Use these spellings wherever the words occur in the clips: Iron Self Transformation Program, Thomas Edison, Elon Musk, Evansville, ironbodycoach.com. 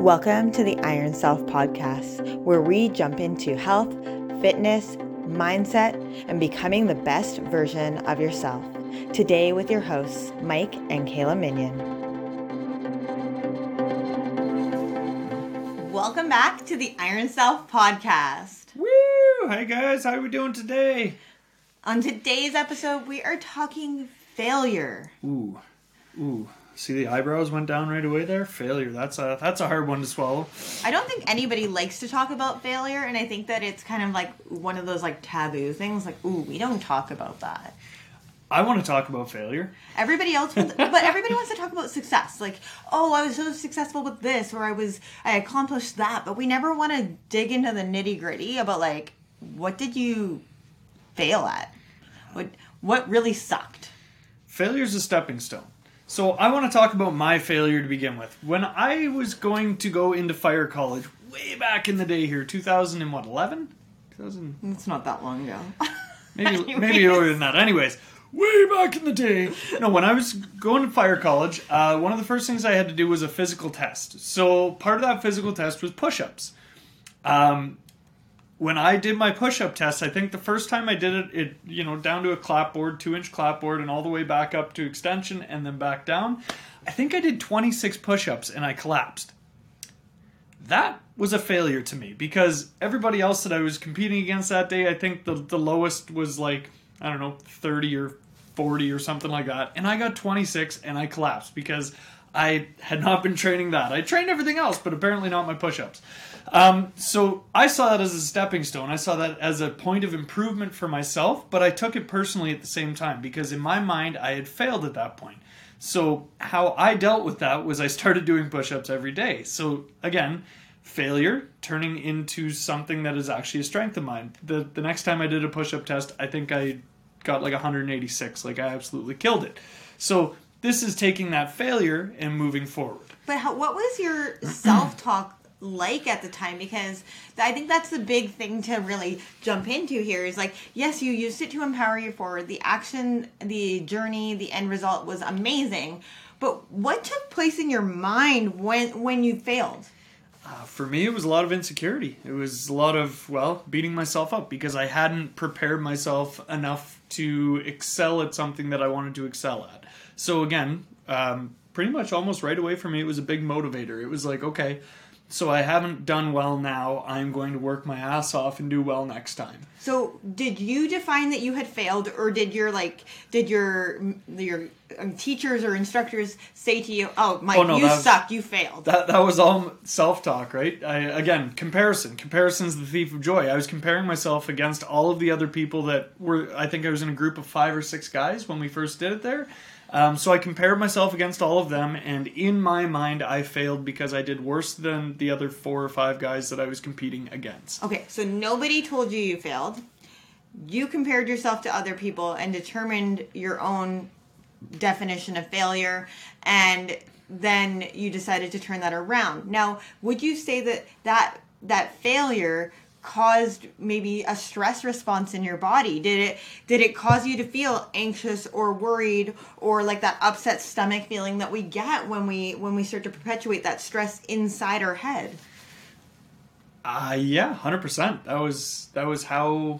Welcome to the Iron Self Podcast, where we jump into health, fitness, mindset, and becoming the best version of yourself. Today with your hosts, Mike and Kayla Minion. Welcome back to the Iron Self Podcast. Woo! Hey guys, how are we doing today? On today's episode, we are talking failure. Ooh. See, the eyebrows went down right away there? Failure. That's a hard one to swallow. I don't think anybody likes to talk about failure, and I think that it's kind of like one of those like taboo things. Like, ooh, we don't talk about that. I want to talk about failure. Everybody else, but everybody wants to talk about success. Like, oh, I was so successful with this, or I accomplished that. But we never want to dig into the nitty gritty about like, what did you fail at? What really sucked? Failure is a stepping stone. So I want to talk about my failure to begin with. When I was going to go into fire college way back in the day here, 2011? 2000? It's not that long ago. Maybe earlier than that. Anyways, way back in the day. No, when I was going to fire college, one of the first things I had to do was a physical test. So part of that physical test was push-ups. When I did my push-up test, I think the first time I did it, you know, down to a clapboard, 2-inch clapboard, and all the way back up to extension and then back down, I think I did 26 push-ups and I collapsed. That was a failure to me because everybody else that I was competing against that day, I think the lowest was like, I don't know, 30 or 40 or something like that. And I got 26 and I collapsed because I had not been training that. I trained everything else, but apparently not my push-ups. So I saw that as a stepping stone. I saw that as a point of improvement for myself, but I took it personally at the same time because in my mind, I had failed at that point. So how I dealt with that was I started doing push-ups every day. So again, failure turning into something that is actually a strength of mine. The next time I did a push-up test, I think I got like 186. Like I absolutely killed it. So this is taking that failure and moving forward. But what was your self-talk like at the time? Because I think that's the big thing to really jump into here is like, yes, you used it to empower you forward. The action, the journey, the end result was amazing. But what took place in your mind when you failed? For me, it was a lot of insecurity. It was a lot of, beating myself up because I hadn't prepared myself enough to excel at something that I wanted to excel at. So again, pretty much almost right away for me, it was a big motivator. It was like, okay, so I haven't done well now. I'm going to work my ass off and do well next time. So did you define that you had failed, or did your teachers or instructors say to you, "Oh, Mike, you suck. You failed." That was all self-talk, right? Comparison. Comparison's the thief of joy. I was comparing myself against all of the other people that were. I think I was in a group of 5 or 6 guys when we first did it there. So I compared myself against all of them, and in my mind, I failed because I did worse than the other 4 or 5 guys that I was competing against. Okay, so nobody told you failed. You compared yourself to other people and determined your own definition of failure, and then you decided to turn that around. Now, would you say that failure caused maybe a stress response in your body? Did it cause you to feel anxious or worried or like that upset stomach feeling that we get when we start to perpetuate that stress inside our head? Yeah, 100%. That was how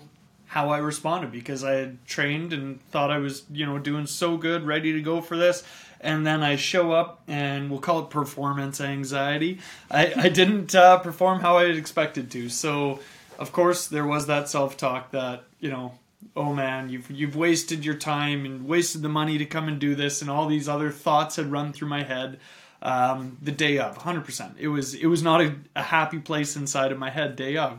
I responded because I had trained and thought I was, doing so good, ready to go for this. And then I show up, and we'll call it performance anxiety. I didn't perform how I had expected to. So, of course, there was that self-talk that, oh man, you've wasted your time and wasted the money to come and do this. And all these other thoughts had run through my head the day of, 100%. It was not a happy place inside of my head day of.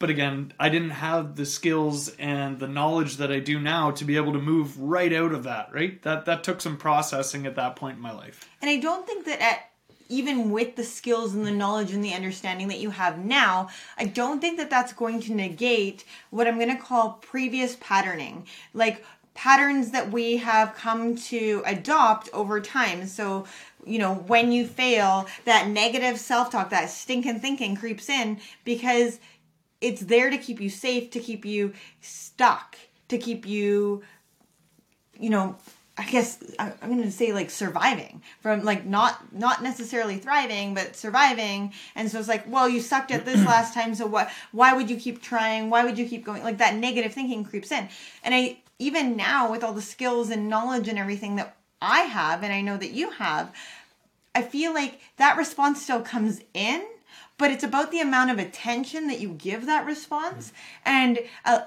But again, I didn't have the skills and the knowledge that I do now to be able to move right out of that, right? That took some processing at that point in my life. And I don't think that even with the skills and the knowledge and the understanding that you have now, I don't think that that's going to negate what I'm going to call previous patterning. Like patterns that we have come to adopt over time. So, when you fail, that negative self-talk, that stinking thinking creeps in because it's there to keep you safe, to keep you stuck, to keep you, I guess I'm going to say like surviving from like not necessarily thriving, but surviving. And so it's like, well, you sucked at this last time. So why would you keep trying? Why would you keep going? Like that negative thinking creeps in. And I, even now with all the skills and knowledge and everything that I have, and I know that you have, I feel like that response still comes in, but it's about the amount of attention that you give that response and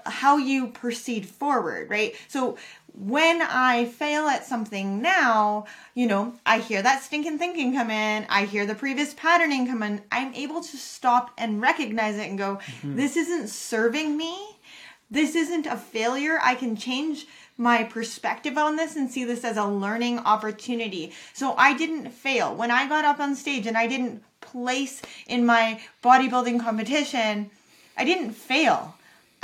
how you proceed forward, right? So when I fail at something now, you know, I hear that stinking thinking come in. I hear the previous patterning come in. I'm able to stop and recognize it and go, this isn't serving me. This isn't a failure. I can change my perspective on this and see this as a learning opportunity. So I didn't fail. When I got up on stage and I didn't place in my bodybuilding competition, I didn't fail.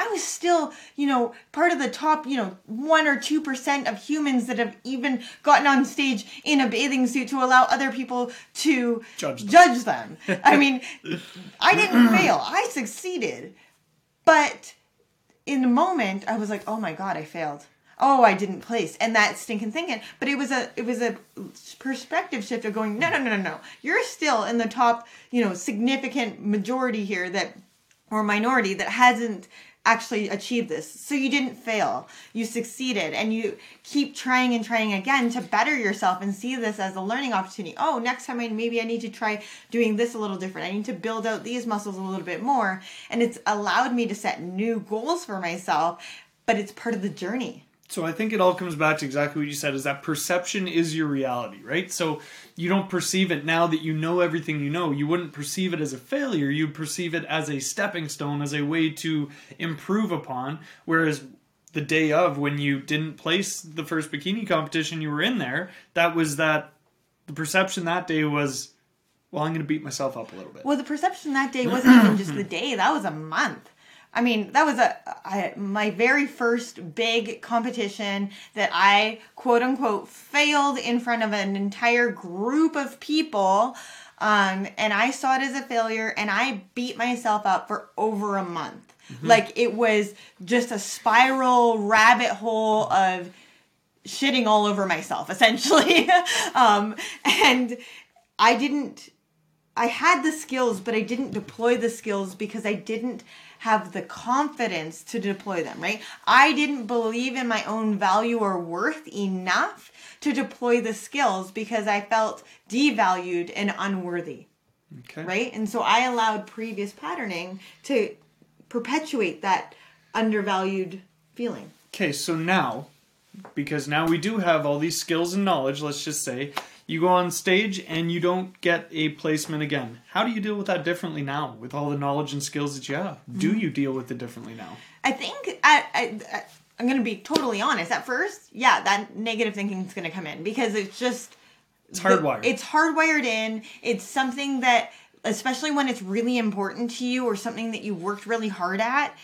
I was still, you know, part of the top, you know, 1 or 2% of humans that have even gotten on stage in a bathing suit to allow other people to judge them. I mean, I didn't fail. I succeeded. But in the moment, I was like, oh my God, I failed. Oh, I didn't place. And that stinking thinking. But it was a perspective shift of going, no. You're still in the top, you know, significant majority here that, or minority that hasn't actually achieved this. So you didn't fail. You succeeded. And you keep trying and trying again to better yourself and see this as a learning opportunity. Oh, next time maybe I need to try doing this a little different. I need to build out these muscles a little bit more. And it's allowed me to set new goals for myself, but it's part of the journey. So I think it all comes back to exactly what you said, is that perception is your reality, right? So you don't perceive it now that you know everything you know. You wouldn't perceive it as a failure. You'd perceive it as a stepping stone, as a way to improve upon. Whereas the day of, when you didn't place the first bikini competition you were in there, the perception that day was, well, I'm going to beat myself up a little bit. Well, the perception that day wasn't even just the day. That was a month. I mean, that was my very first big competition that I, quote unquote, failed in front of an entire group of people. And I saw it as a failure, and I beat myself up for over a month. Mm-hmm. Like, it was just a spiral rabbit hole of shitting all over myself, essentially. And I had the skills, but I didn't deploy the skills because I didn't have the confidence to deploy them, right? I didn't believe in my own value or worth enough to deploy the skills because I felt devalued and unworthy, okay, right? And so I allowed previous patterning to perpetuate that undervalued feeling. Okay, so now, because now we do have all these skills and knowledge, let's just say, you go on stage and you don't get a placement again. How do you deal with that differently now with all the knowledge and skills that you have? Do you deal with it differently now? I think I'm going to be totally honest. At first, yeah, that negative thinking is going to come in because it's just... It's hardwired. It's hardwired in. It's something that, especially when it's really important to you or something that you worked really hard at,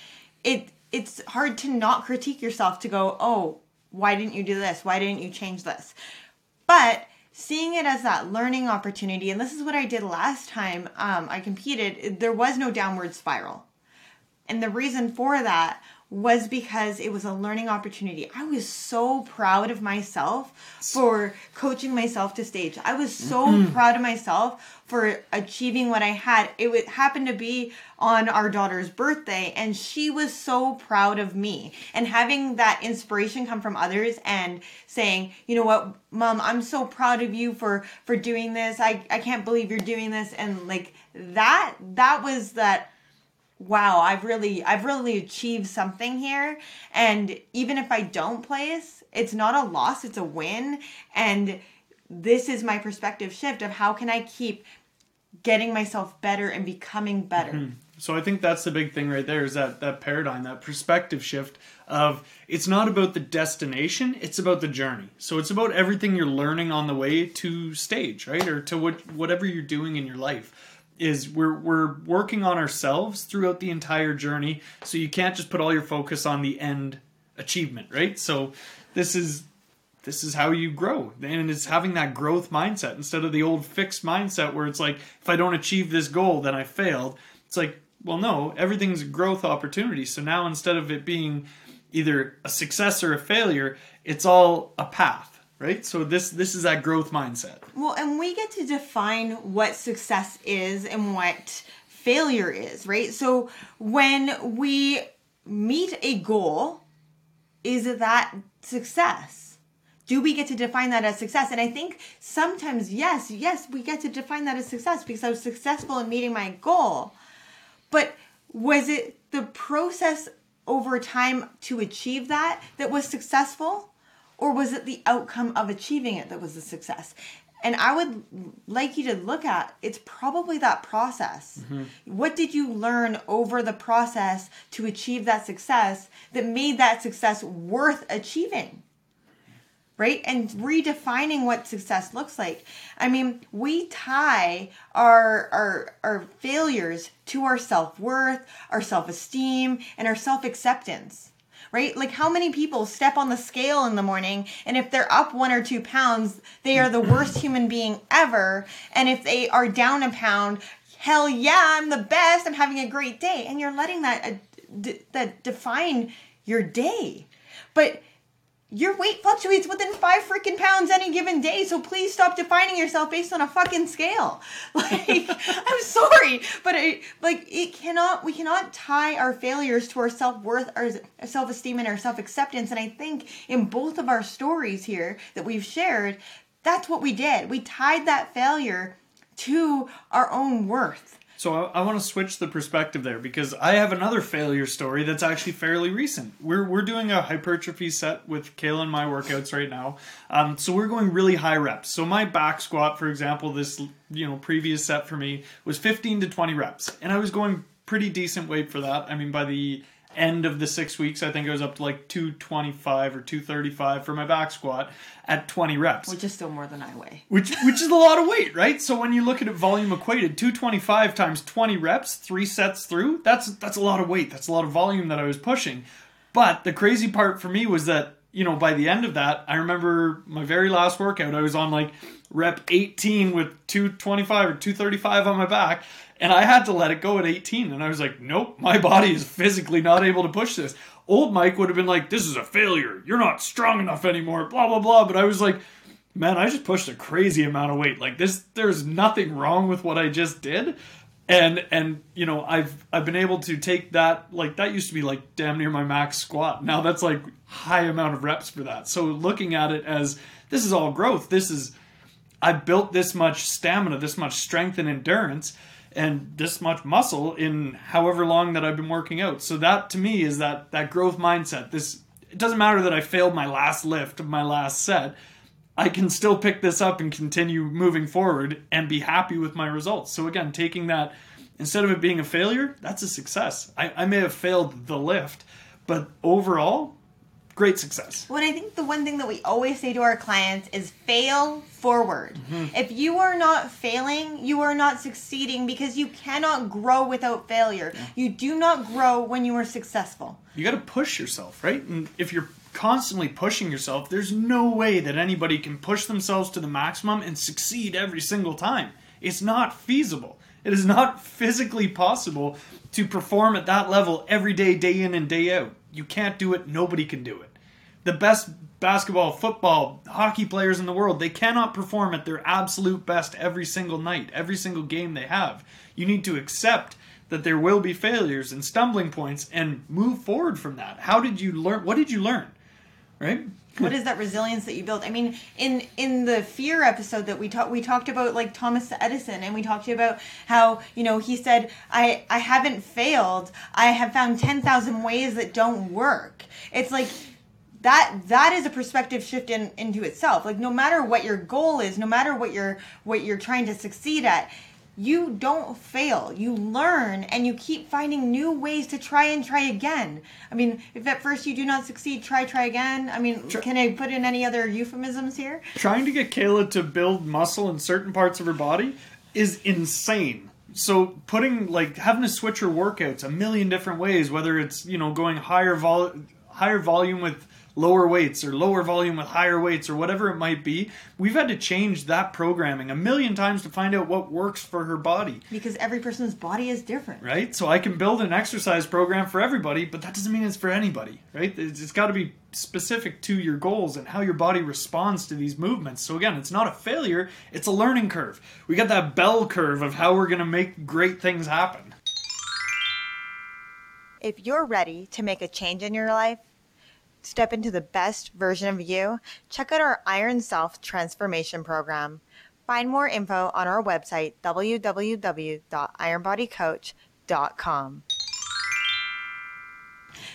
it's hard to not critique yourself, to go, oh, why didn't you do this? Why didn't you change this? But... seeing it as that learning opportunity, and this is what I did last time I competed, there was no downward spiral. And the reason for that was because it was a learning opportunity. I was so proud of myself for coaching myself to stage. I was so proud of myself for achieving what I had. It happened to be on our daughter's birthday, and she was so proud of me. And having that inspiration come from others and saying, you know what, Mom, I'm so proud of you for doing this. I can't believe you're doing this. And like that was that, wow, I've really achieved something here. And even if I don't place, it's not a loss, it's a win. And this is my perspective shift of how can I keep getting myself better and becoming better. Mm-hmm. So I think that's the big thing right there, is that paradigm, that perspective shift of it's not about the destination, it's about the journey. So it's about everything you're learning on the way to stage, right? Or to whatever you're doing in your life. Is we're working on ourselves throughout the entire journey, so you can't just put all your focus on the end achievement, right? So this is how you grow, and it's having that growth mindset instead of the old fixed mindset where it's like, if I don't achieve this goal, then I failed. It's like, well, no, everything's a growth opportunity. So now instead of it being either a success or a failure, it's all a path. right? So this is that growth mindset. Well, and we get to define what success is and what failure is, right? So when we meet a goal, is that success? Do we get to define that as success? And I think sometimes, yes, we get to define that as success because I was successful in meeting my goal. But was it the process over time to achieve that was successful? Or was it the outcome of achieving it that was the success? And I would like you to look at, it's probably that process. Mm-hmm. What did you learn over the process to achieve that success that made that success worth achieving? Right? And redefining what success looks like. I mean, we tie our failures to our self-worth, our self-esteem, and our self-acceptance. Right? Like how many people step on the scale in the morning and if they're up 1 or 2 pounds, they are the worst human being ever. And if they are down a pound, hell yeah, I'm the best. I'm having a great day. And you're letting that define your day. But your weight fluctuates within 5 freaking pounds any given day. So please stop defining yourself based on a fucking scale. Like, I'm sorry, but we cannot tie our failures to our self-worth, our self-esteem, and our self-acceptance. And I think in both of our stories here that we've shared, that's what we did. We tied that failure to our own worth. So I want to switch the perspective there because I have another failure story that's actually fairly recent. We're doing a hypertrophy set with Kayla and my workouts right now. So we're going really high reps. So my back squat, for example, this previous set for me was 15 to 20 reps. And I was going pretty decent weight for that. I mean, by the end of the 6 weeks, I think I was up to like 225 or 235 for my back squat at 20 reps. Which is still more than I weigh. Which is a lot of weight, right? So when you look at it volume equated, 225 times 20 reps, 3 sets through, that's a lot of weight. That's a lot of volume that I was pushing. But the crazy part for me was that, by the end of that, I remember my very last workout, I was on like rep 18 with 225 or 235 on my back. And I had to let it go at 18. And I was like, nope, my body is physically not able to push this. Old Mike would have been like, this is a failure. You're not strong enough anymore, blah, blah, blah. But I was like, man, I just pushed a crazy amount of weight. Like this, there's nothing wrong with what I just did. And I've been able to take that, like that used to be like damn near my max squat. Now that's like high amount of reps for that. So looking at it as this is all growth. I built this much stamina, this much strength and endurance, and this much muscle in however long that I've been working out. So that to me is that growth mindset. It doesn't matter that I failed my last lift, my last set. I can still pick this up and continue moving forward and be happy with my results. So again, taking that, instead of it being a failure, that's a success. I may have failed the lift, but overall, great success. Well, I think the one thing that we always say to our clients is fail forward. Mm-hmm. If you are not failing, you are not succeeding because you cannot grow without failure. Yeah. You do not grow when you are successful. You got to push yourself, right? And if you're constantly pushing yourself, there's no way that anybody can push themselves to the maximum and succeed every single time. It's not feasible. It is not physically possible to perform at that level every day, day in and day out. You can't do it. Nobody can do it. The best basketball, football, hockey players in the world, they cannot perform at their absolute best every single night, every single game they have. You need to accept that there will be failures and stumbling points and move forward from that. How did you learn? What did you learn? Right? What is that resilience that you built? I mean, in the fear episode that we talked about like Thomas Edison, and we talked about how, he said, I haven't failed. I have found 10,000 ways that don't work. It's like that is a perspective shift into itself. Like no matter what your goal is, no matter what you're trying to succeed at, you don't fail. You learn and you keep finding new ways to try again. I mean, if at first you do not succeed, try again. I mean, can I put in any other euphemisms here? Trying to get Kayla to build muscle in certain parts of her body is insane. So having to switch her workouts 1 million different ways, whether it's, going higher volume with lower weights or lower volume with higher weights or whatever it might be. We've had to change that programming 1,000,000 times to find out what works for her body. Because every person's body is different. Right? So I can build an exercise program for everybody, but that doesn't mean it's for anybody, right? It's got to be specific to your goals and how your body responds to these movements. So again, it's not a failure, it's a learning curve. We got that bell curve of how we're going to make great things happen. If you're ready to make a change in your life, step into the best version of you, check out our Iron Self Transformation Program. Find more info on our website, www.ironbodycoach.com.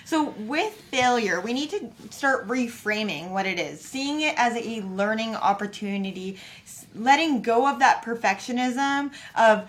So with failure, we need to start reframing what it is, seeing it as a learning opportunity, letting go of that perfectionism of,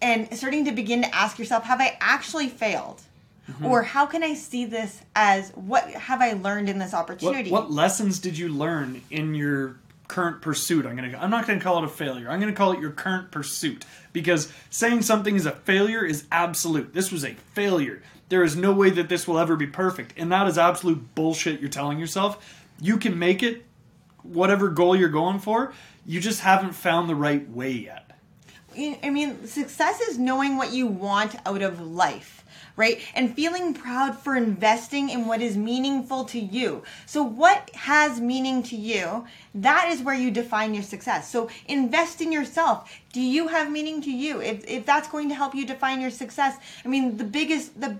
and starting to begin to ask yourself, have I actually failed? Mm-hmm. Or how can I see this as, what have I learned in this opportunity? What lessons did you learn in your current pursuit? I'm not going to call it a failure. I'm going to call it your current pursuit. Because saying something is a failure is absolute. This was a failure. There is no way that this will ever be perfect. And that is absolute bullshit you're telling yourself. You can make it, whatever goal you're going for. You just haven't found the right way yet. I mean, success is knowing what you want out of life. Right? And feeling proud for investing in what is meaningful to you. So what has meaning to you? That is where you define your success. So invest in yourself. Do you have meaning to you? If that's going to help you define your success, I mean, the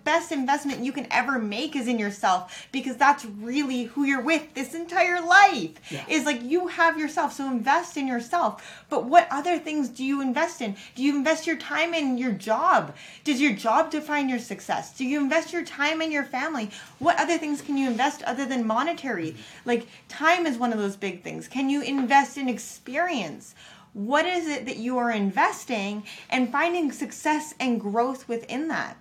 best investment you can ever make is in yourself, because that's really who you're with this entire life. Yeah. Is like you have yourself, so invest in yourself. But what other things do you invest in? Do you invest your time in your job? Does your job define your success? Do you invest your time in your family? What other things can you invest other than monetary? Like time is one of those big things. Can you invest in experience? What is it that you are investing, and finding success and growth within that?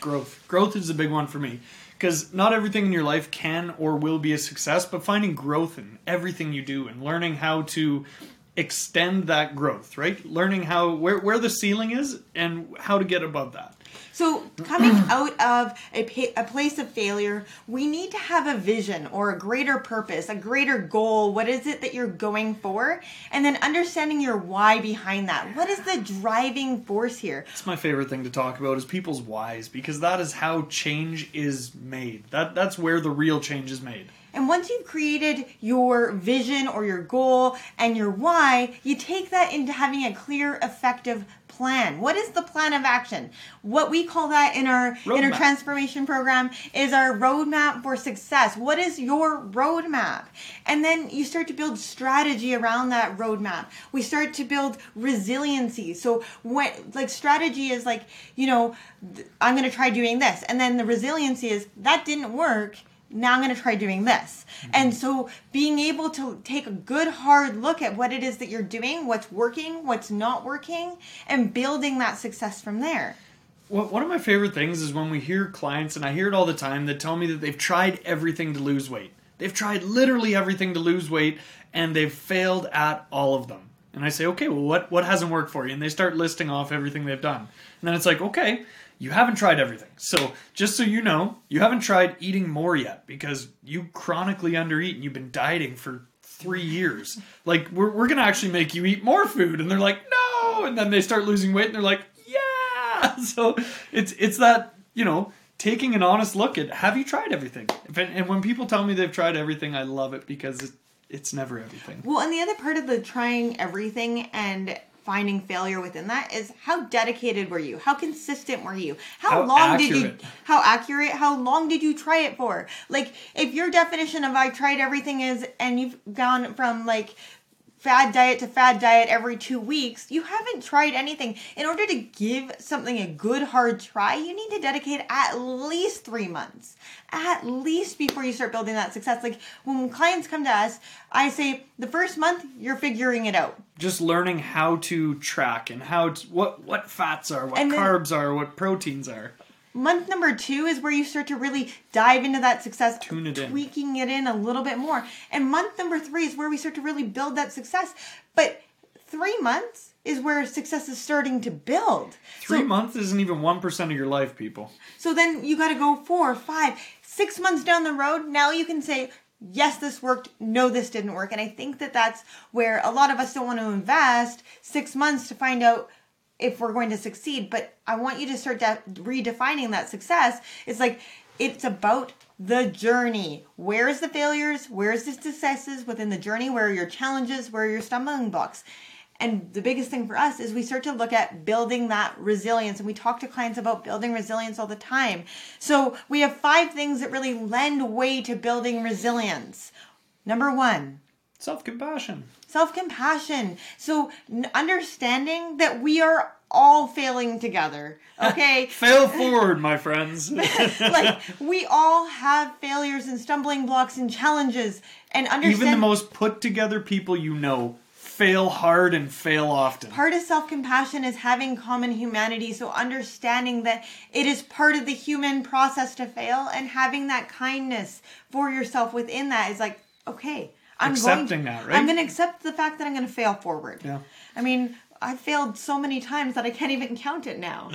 Growth. Growth is a big one for me, because not everything in your life can or will be a success, but finding growth in everything you do and learning how to extend that growth, right? Learning how where the ceiling is and how to get above that. So coming out of a place of failure, we need to have a vision or a greater purpose, a greater goal. What is it that you're going for? And then understanding your why behind that. What is the driving force here? It's my favorite thing to talk about is people's whys, because that is how change is made. That's where the real change is made. And once you've created your vision or your goal and your why, you take that into having a clear, effective plan. What is the plan of action? What we call that in our transformation program is our roadmap for success. What is your roadmap? And then you start to build strategy around that roadmap. We start to build resiliency. So what, like, strategy is like, you know, I'm going to try doing this. And then the resiliency is that didn't work. Now I'm going to try doing this. And so being able to take a good hard look at what it is that you're doing, what's working, what's not working, and building that success from there. Well, one of my favorite things is when we hear clients, and I hear it all the time, that tell me that they've tried everything to lose weight. They've tried literally everything to lose weight, and they've failed at all of them. And I say, okay, well, what hasn't worked for you? And they start listing off everything they've done. And then it's like, okay, you haven't tried everything. So just so you know, you haven't tried eating more yet, because you chronically undereat and you've been dieting for 3 years. Like, we're going to actually make you eat more food. And they're like, no. And then they start losing weight and they're like, yeah. So it's that, you know, taking an honest look at, have you tried everything? And when people tell me they've tried everything, I love it, because it's never everything. Well, and the other part of the trying everything and finding failure within that is, how dedicated were you? How consistent were you? How long did you try it for? Like, if your definition of I tried everything is, and you've gone from like fad diet to fad diet every 2 weeks, you haven't tried anything. In order to give something a good hard try, you need to dedicate at least 3 months, at least, before you start building that success. Like, when clients come to us, I say the first month you're figuring it out. Just learning how to track and how to, what fats are, what carbs are, what proteins are. Month number 2 is where you start to really dive into that success, tweaking it in a little bit more. And month number 3 is where we start to really build that success. But 3 months is where success is starting to build. 3 months isn't even 1% of your life, people. So then you got to go 4, 5, 6 months down the road. Now you can say, yes, this worked, no, this didn't work. And I think that that's where a lot of us don't want to invest 6 months to find out if we're going to succeed. But I want you to start redefining that success. It's like, it's about the journey. Where is the failures? Where is the successes within the journey? Where are your challenges? Where are your stumbling blocks? And the biggest thing for us is we start to look at building that resilience. And we talk to clients about building resilience all the time. So we have 5 things that really lend way to building resilience. Number 1. Self-compassion. Self-compassion. So understanding that we are all failing together, okay? Fail forward, my friends. Like, we all have failures and stumbling blocks and challenges. And even the most put-together people you know fail hard and fail often. Part of self-compassion is having common humanity, so understanding that it is part of the human process to fail, and having that kindness for yourself within that is like, okay, I'm going to accept the fact that I'm going to fail forward. Yeah. I mean, I've failed so many times that I can't even count it now.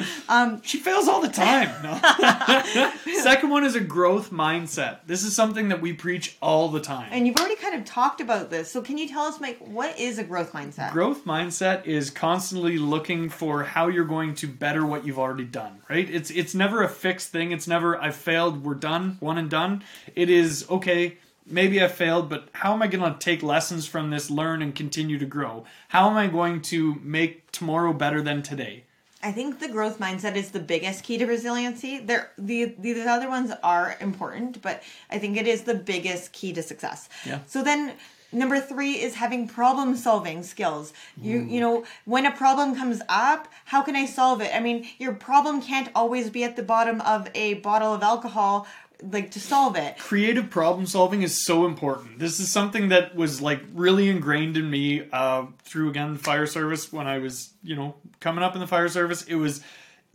She fails all the time. No. Second one is a growth mindset. This is something that we preach all the time. And you've already kind of talked about this. So can you tell us, Mike, what is a growth mindset? Growth mindset is constantly looking for how you're going to better what you've already done, right? It's never a fixed thing. It's never, I failed, we're done, one and done. It is, okay, maybe I failed, but how am I going to take lessons from this, learn, and continue to grow? How am I going to make tomorrow better than today? I think the growth mindset is the biggest key to resiliency. These other ones are important, but I think it is the biggest key to success. Yeah. So then number 3 is having problem-solving skills. You know, when a problem comes up, how can I solve it? I mean, your problem can't always be at the bottom of a bottle of alcohol, like, to solve it. Creative problem solving is so important. This is something that was like really ingrained in me through, again, the fire service. When I was, coming up in the fire service, it was,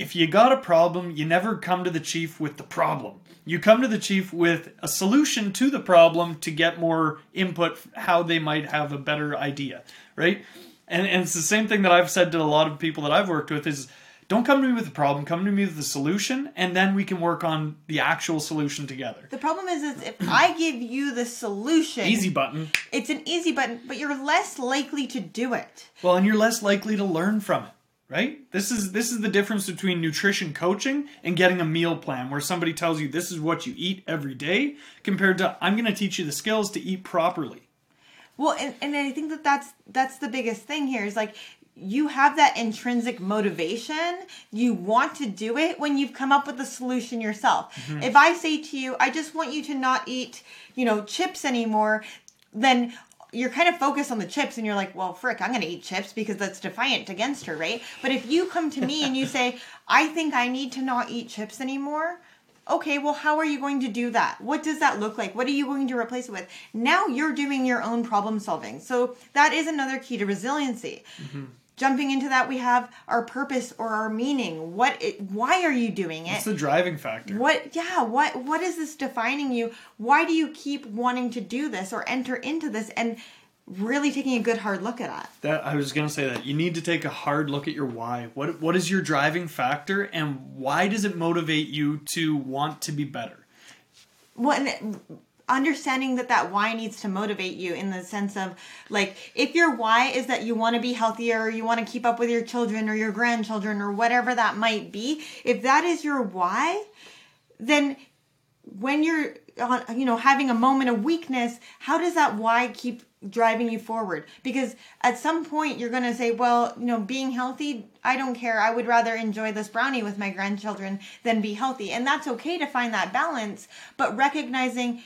if you got a problem, you never come to the chief with the problem. You come to the chief with a solution to the problem to get more input, how they might have a better idea, right? And it's the same thing that I've said to a lot of people that I've worked with is, don't come to me with a problem, come to me with a solution, and then we can work on the actual solution together. The problem is if I give you the solution... Easy button. It's an easy button, but you're less likely to do it. Well, and you're less likely to learn from it, right? This is the difference between nutrition coaching and getting a meal plan, where somebody tells you this is what you eat every day, compared to, I'm going to teach you the skills to eat properly. Well, and I think that's the biggest thing here is like... You have that intrinsic motivation. You want to do it when you've come up with the solution yourself. Mm-hmm. If I say to you, I just want you to not eat, chips anymore, then you're kind of focused on the chips and you're like, well, frick, I'm going to eat chips because that's defiant against her, right? But if you come to me and you say, I think I need to not eat chips anymore... Okay, well, how are you going to do that? What does that look like? What are you going to replace it with? Now you're doing your own problem solving. So that is another key to resiliency. Mm-hmm. Jumping into that, we have our purpose or our meaning. Why are you doing it? What's the driving factor? What is this defining you? Why do you keep wanting to do this or enter into this? And really taking a good hard look at that. I was going to say that. You need to take a hard look at your why. What is your driving factor, and why does it motivate you to want to be better? Well, and understanding that why needs to motivate you in the sense of, like, if your why is that you want to be healthier or you want to keep up with your children or your grandchildren or whatever that might be, if that is your why, then when you're, having a moment of weakness, how does that why keep driving you forward? Because at some point you're going to say, well, being healthy, I don't care. I would rather enjoy this brownie with my grandchildren than be healthy. And that's okay to find that balance, but recognizing,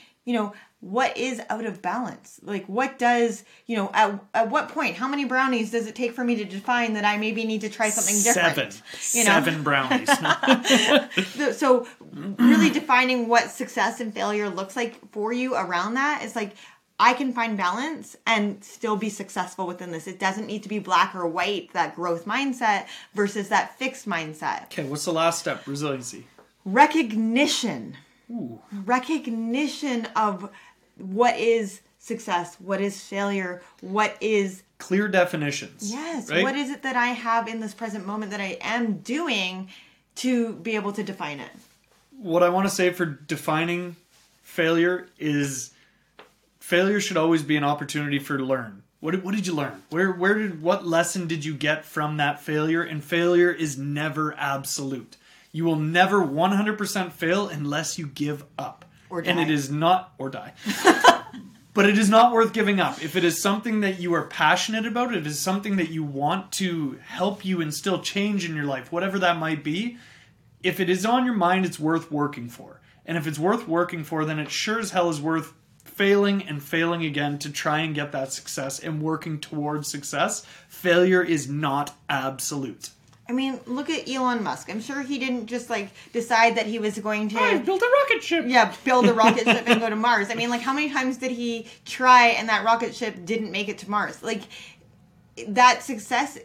what is out of balance? Like, what does, at what point, how many brownies does it take for me to define that I maybe need to try something different? Seven brownies. So really defining what success and failure looks like for you around that is like, I can find balance and still be successful within this. It doesn't need to be black or white, that growth mindset versus that fixed mindset. Okay, what's the last step? Resiliency. Recognition. Ooh. Recognition of what is success, what is failure, what is... Clear definitions. Yes. Right? What is it that I have in this present moment that I am doing to be able to define it? What I want to say for defining failure is... failure should always be an opportunity for learn. What did you learn? What lesson did you get from that failure? And failure is never absolute. You will never 100% fail unless you give up. Or die. And it is not, or die. But it is not worth giving up. If it is something that you are passionate about, it is something that you want to help you instill change in your life, whatever that might be, if it is on your mind, it's worth working for. And if it's worth working for, then it sure as hell is worth failing and failing again to try and get that success and working towards success. Failure is not absolute. I mean, look at Elon Musk. I'm sure he didn't just, decide that he was going to... build a rocket ship. Yeah, build a rocket ship and go to Mars. I mean, how many times did he try and that rocket ship didn't make it to Mars? That success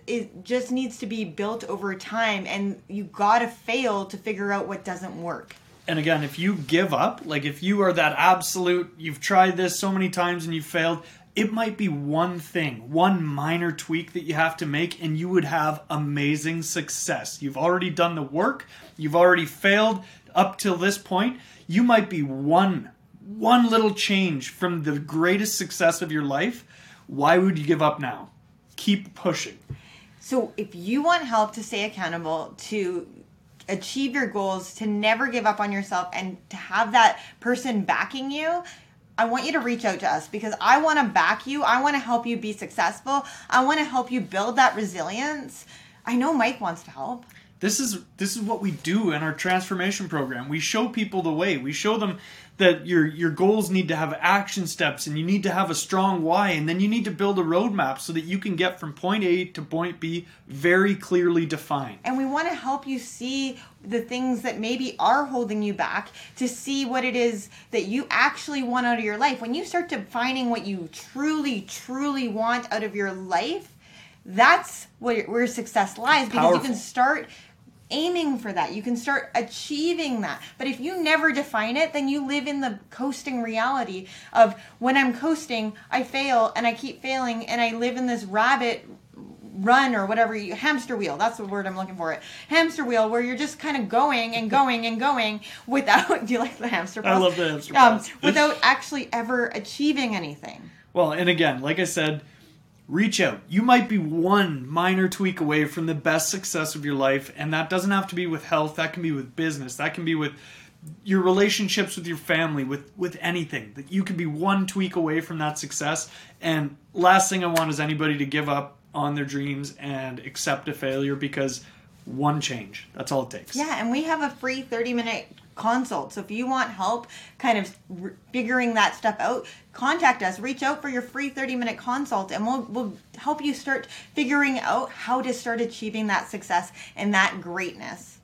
just needs to be built over time, and you got to fail to figure out what doesn't work. And again, if you give up, if you are that absolute, you've tried this so many times and you failed... It might be one thing, one minor tweak that you have to make, and you would have amazing success. You've already done the work. You've already failed up till this point. You might be one little change from the greatest success of your life. Why would you give up now? Keep pushing. So if you want help to stay accountable, to achieve your goals, to never give up on yourself, and to have that person backing you, I want you to reach out to us because I want to back you. I want to help you be successful. I want to help you build that resilience. I know Mike wants to help. This is what we do in our transformation program. We show people the way. We show them that your goals need to have action steps and you need to have a strong why. And then you need to build a roadmap so that you can get from point A to point B very clearly defined. And we want to help you see the things that maybe are holding you back to see what it is that you actually want out of your life. When you start defining what you truly, truly want out of your life, that's where success lies because you can start aiming for that. You can start achieving that. But if you never define it, then you live in the coasting reality of when I'm coasting, I fail and I keep failing and I live in this rabbit run or whatever, hamster wheel. That's the word I'm looking for. Hamster wheel where you're just kind of going and going and going without, do you like the hamster wheel? I love the hamster wheel. Without actually ever achieving anything. Well, and again, like I said, reach out. You might be one minor tweak away from the best success of your life, and that doesn't have to be with health. That can be with business. That can be with your relationships with your family, with anything. That you can be one tweak away from that success. And last thing I want is anybody to give up on their dreams and accept a failure because one change, that's all it takes. Yeah, and we have a free 30-minute consult. So if you want help kind of figuring that stuff out, contact us, reach out for your free 30-minute consult, and we'll help you start figuring out how to start achieving that success and that greatness.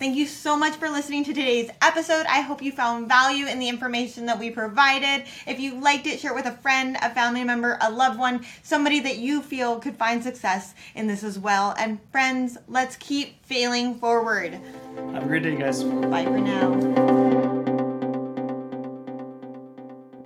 Thank you so much for listening to today's episode. I hope you found value in the information that we provided. If you liked it, share it with a friend, a family member, a loved one, somebody that you feel could find success in this as well. And friends, let's keep failing forward. Have a great day, guys. Bye for now.